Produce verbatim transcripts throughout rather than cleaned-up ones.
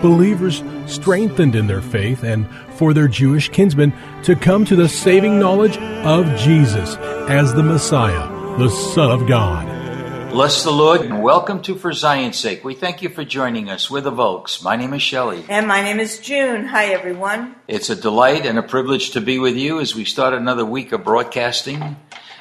believers strengthened in their faith and for their Jewish kinsmen to come to the saving knowledge of Jesus as the Messiah, the Son of God. Bless the Lord and welcome to For Zion's Sake. We thank you for joining us. We're the Volks. My name is Shelley. And my name is June. Hi, everyone. It's a delight and a privilege to be with you as we start another week of broadcasting.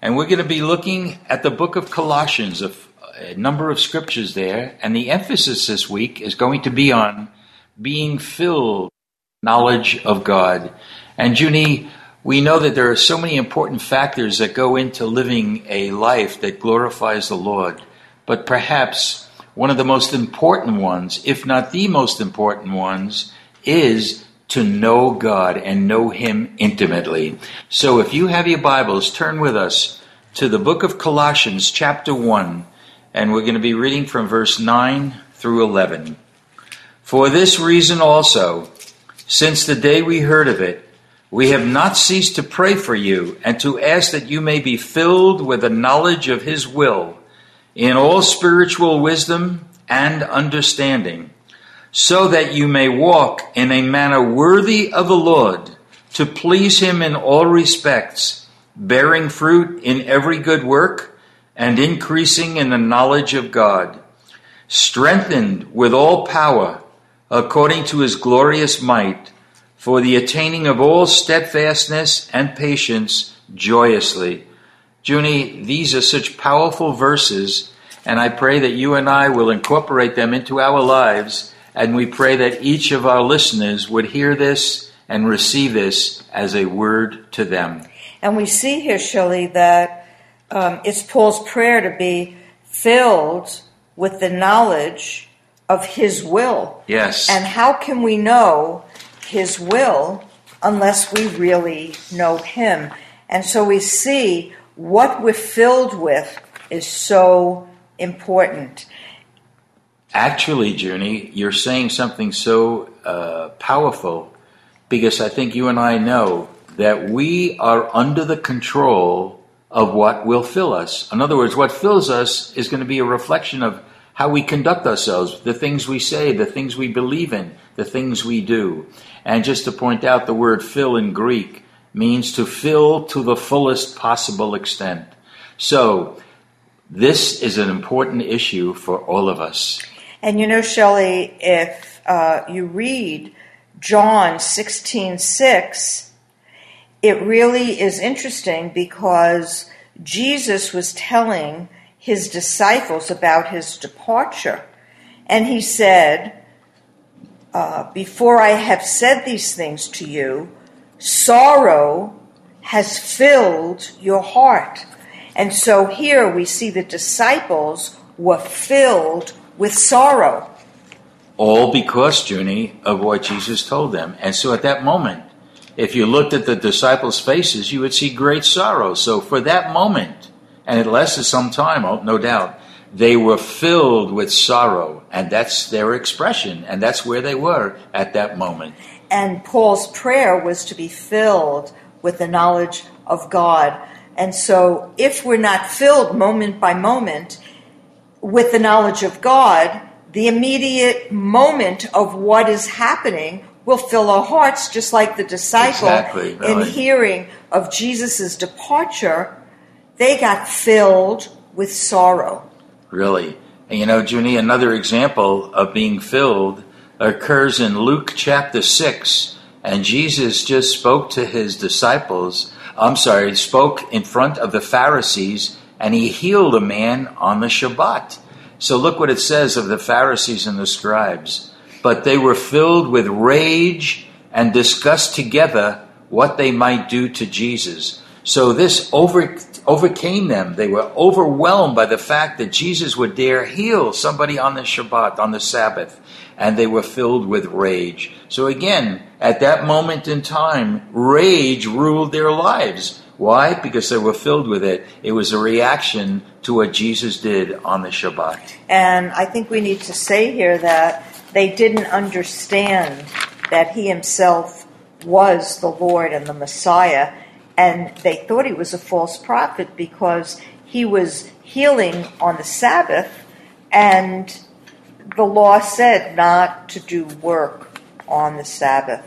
And we're going to be looking at the book of Colossians, a, a number of scriptures there. And the emphasis this week is going to be on being filled with knowledge of God. And Junie, we know that there are so many important factors that go into living a life that glorifies the Lord. But perhaps one of the most important ones, if not the most important ones, is to know God and know Him intimately. So if you have your Bibles, turn with us to the book of Colossians chapter one. And we're going to be reading from verse nine through eleven. "For this reason also, since the day we heard of it, we have not ceased to pray for you and to ask that you may be filled with the knowledge of His will in all spiritual wisdom and understanding, so that you may walk in a manner worthy of the Lord, to please Him in all respects, bearing fruit in every good work and increasing in the knowledge of God, strengthened with all power according to His glorious might, for the attaining of all steadfastness and patience joyously." Junie, these are such powerful verses, and I pray that you and I will incorporate them into our lives, and we pray that each of our listeners would hear this and receive this as a word to them. And we see here, Shelley, that um, it's Paul's prayer to be filled with the knowledge of His will. Yes. And how can we know His will unless we really know Him? And so we see what we're filled with is so important. Actually, Junie, you're saying something so uh, powerful, because I think you and I know that we are under the control of what will fill us. In other words, what fills us is going to be a reflection of how we conduct ourselves, the things we say, the things we believe in, the things we do. And just to point out, the word fill in Greek means to fill to the fullest possible extent. So this is an important issue for all of us. And you know, Shelley, if uh, you read John sixteen six, it really is interesting, because Jesus was telling His disciples about His departure. And He said, uh, "Before I have said these things to you, sorrow has filled your heart." And so here we see the disciples were filled with sorrow. All because, Junie, of what Jesus told them. And so at that moment, if you looked at the disciples' faces, you would see great sorrow. So for that moment, and it lasted some time, oh, no doubt, they were filled with sorrow. And that's their expression. And that's where they were at that moment. And Paul's prayer was to be filled with the knowledge of God. And so if we're not filled moment by moment with the knowledge of God, the immediate moment of what is happening will fill our hearts, just like the disciple. Exactly, really. In hearing of Jesus' departure, they got filled with sorrow. Really. And you know, Junie, another example of being filled occurs in Luke chapter six And Jesus just spoke to his disciples, I'm sorry, spoke in front of the Pharisees, and he healed a man on the Shabbat. So look what it says of the Pharisees and the scribes. But they were filled with rage and discussed together what they might do to Jesus. So this over, overcame them. They were overwhelmed by the fact that Jesus would dare heal somebody on the Shabbat, on the Sabbath. And they were filled with rage. So again, at that moment in time, rage ruled their lives. Why? Because they were filled with it. It was a reaction to what Jesus did on the Shabbat. And I think we need to say here that they didn't understand that he himself was the Lord and the Messiah, and they thought he was a false prophet because he was healing on the Sabbath, and the law said not to do work on the Sabbath.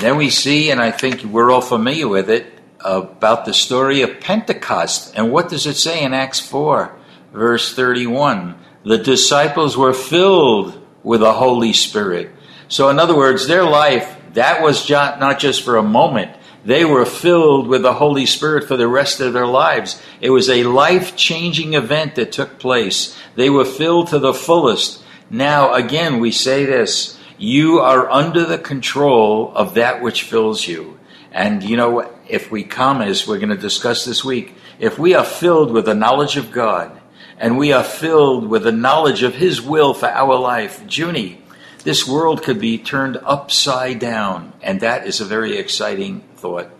Then we see, and I think we're all familiar with it, about the story of Pentecost. And what does it say in Acts four, verse thirty-one? The disciples were filled with the Holy Spirit. So in other words, their life, that was not just for a moment. They were filled with the Holy Spirit for the rest of their lives. It was a life-changing event that took place. They were filled to the fullest. Now, again, we say this, you are under the control of that which fills you. And, you know, if we come, as we're going to discuss this week, if we are filled with the knowledge of God, and we are filled with the knowledge of his will for our life, Junie, this world could be turned upside down, and that is a very exciting thought.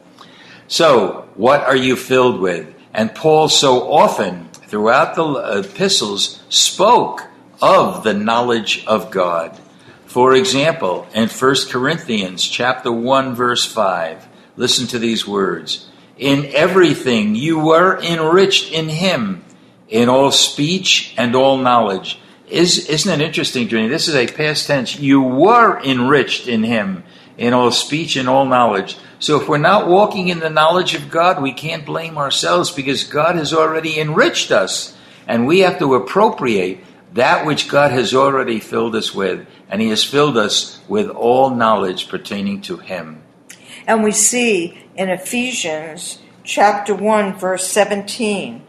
So, what are you filled with? And Paul so often, throughout the epistles, spoke of the knowledge of God. For example, in First Corinthians chapter one, verse five, listen to these words. In everything you were enriched in him, in all speech and all knowledge. Is, isn't it interesting, Junie? This is a past tense. You were enriched in him, in all speech and all knowledge. So if we're not walking in the knowledge of God, we can't blame ourselves because God has already enriched us. And we have to appropriate that which God has already filled us with. And he has filled us with all knowledge pertaining to him. And we see in Ephesians chapter one, verse seventeen,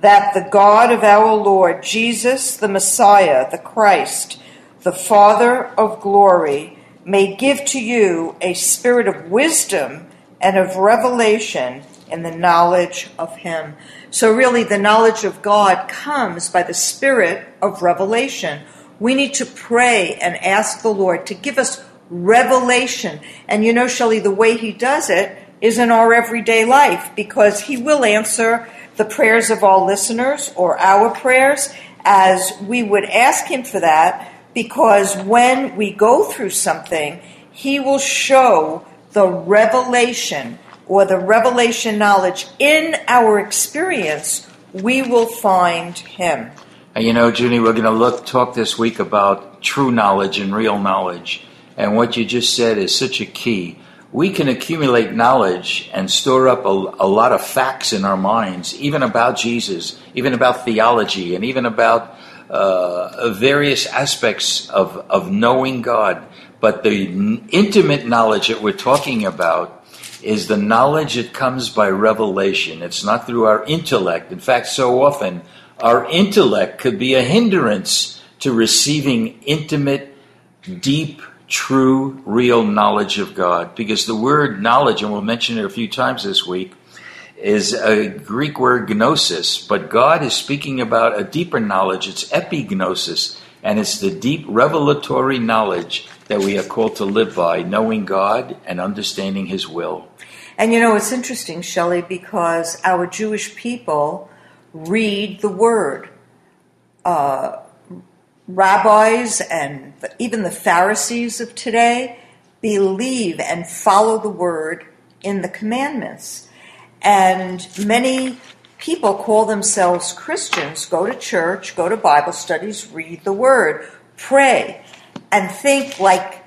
that the God of our Lord Jesus, the Messiah, the Christ, the Father of glory, may give to you a spirit of wisdom and of revelation in the knowledge of him. So really, the knowledge of God comes by the spirit of revelation. We need to pray and ask the Lord to give us revelation. And you know, Shelley, the way he does it is in our everyday life, because he will answer the prayers of all listeners, or our prayers, as we would ask him for that, because when we go through something, he will show the revelation, or the revelation knowledge in our experience. We will find him. And you know, Junie, we're going to look talk this week about true knowledge and real knowledge. And what you just said is such a key. We can accumulate knowledge and store up a, a lot of facts in our minds, even about Jesus, even about theology, and even about uh, various aspects of, of knowing God. But the n- intimate knowledge that we're talking about is the knowledge that comes by revelation. It's not through our intellect. In fact, so often our intellect could be a hindrance to receiving intimate, deep, true, real knowledge of God. Because the word knowledge, and we'll mention it a few times this week, is a Greek word gnosis. But God is speaking about a deeper knowledge. It's epignosis. And it's the deep revelatory knowledge that we are called to live by, knowing God and understanding his will. And you know, it's interesting, Shelley, because our Jewish people read the word. Uh Rabbis and even the Pharisees of today believe and follow the word in the commandments. And many people call themselves Christians, go to church, go to Bible studies, read the word, pray, and think like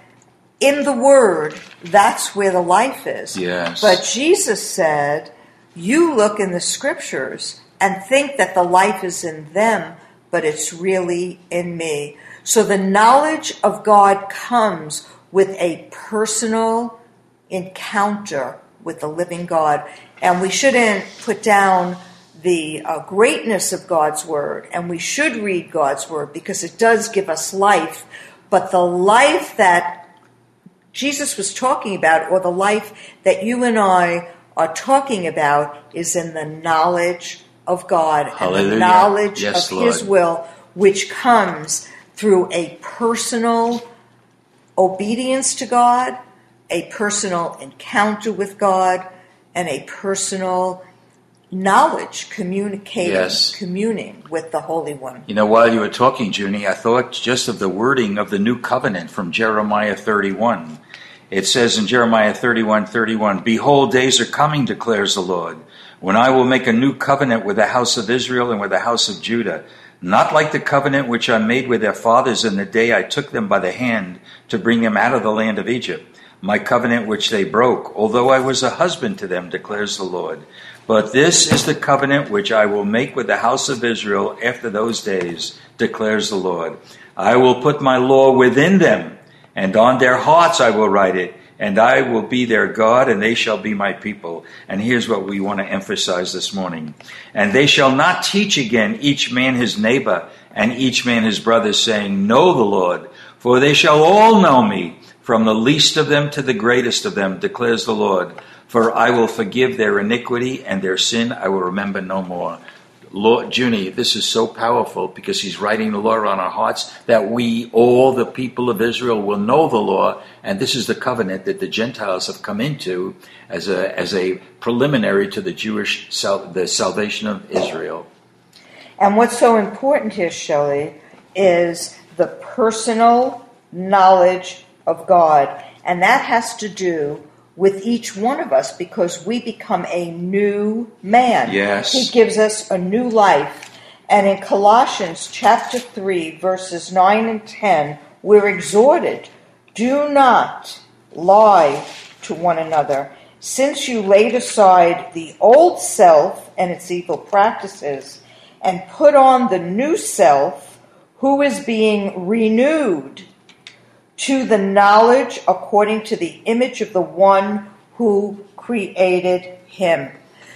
in the word, that's where the life is. Yes. But Jesus said, you look in the scriptures and think that the life is in them, but it's really in me. So the knowledge of God comes with a personal encounter with the living God. And we shouldn't put down the uh, greatness of God's word, and we should read God's word because it does give us life. But the life that Jesus was talking about, or the life that you and I are talking about, is in the knowledge of God. Hallelujah. And the knowledge yes, of Lord. His will, which comes through a personal obedience to God, a personal encounter with God, and a personal knowledge, communicating, yes. communing with the Holy One. You know, while you were talking, Junie, I thought just of the wording of the new covenant from Jeremiah thirty-one. It says in Jeremiah thirty-one thirty-one, "Behold, days are coming, declares the Lord, when I will make a new covenant with the house of Israel and with the house of Judah, not like the covenant which I made with their fathers in the day I took them by the hand to bring them out of the land of Egypt. My covenant which they broke, although I was a husband to them, declares the Lord. But this is the covenant which I will make with the house of Israel after those days, declares the Lord. I will put my law within them, and on their hearts I will write it, and I will be their God, and they shall be my people." And here's what we want to emphasize this morning. "And they shall not teach again each man his neighbor, and each man his brother, saying, 'Know the Lord,' for they shall all know me, from the least of them to the greatest of them, declares the Lord. For I will forgive their iniquity, and their sin I will remember no more." Lord, Junie, this is so powerful because he's writing the law on our hearts that we, all the people of Israel, will know the law. And this is the covenant that the Gentiles have come into as a as a preliminary to the Jewish sal- the salvation of Israel. And what's so important here, Shelley, is the personal knowledge of God. And that has to do with each one of us, because we become a new man. Yes. He gives us a new life. And in Colossians chapter three, verses nine and ten, we're exhorted, "Do not lie to one another, since you laid aside the old self and its evil practices, and put on the new self, who is being renewed to the knowledge according to the image of the one who created him."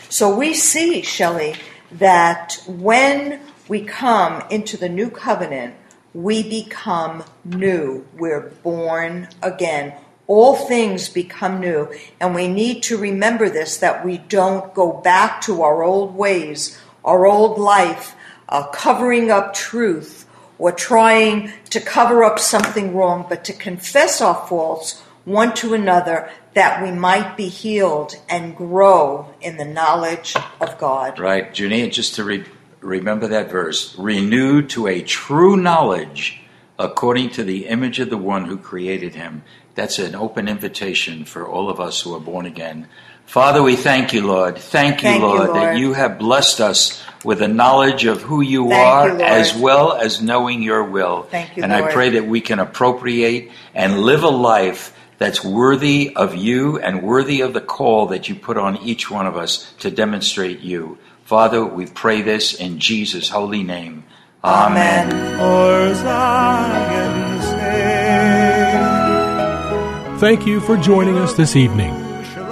So we see, Shelley, that when we come into the new covenant, we become new. We're born again. All things become new. And we need to remember this, that we don't go back to our old ways, our old life, uh, covering up truth, or trying to cover up something wrong, but to confess our faults one to another, that we might be healed and grow in the knowledge of God. Right, Junie, just to re- remember that verse, "Renewed to a true knowledge according to the image of the one who created him." That's an open invitation for all of us who are born again. Father, we thank you, Lord. Thank you, thank Lord, you Lord, that you have blessed us with a knowledge of who you Thank are, you, as well as knowing your will. Thank you, and Lord. I pray that we can appropriate and live a life that's worthy of you and worthy of the call that you put on each one of us to demonstrate you. Father, we pray this in Jesus' holy name. Amen. For Zion's sake. Thank you for joining us this evening.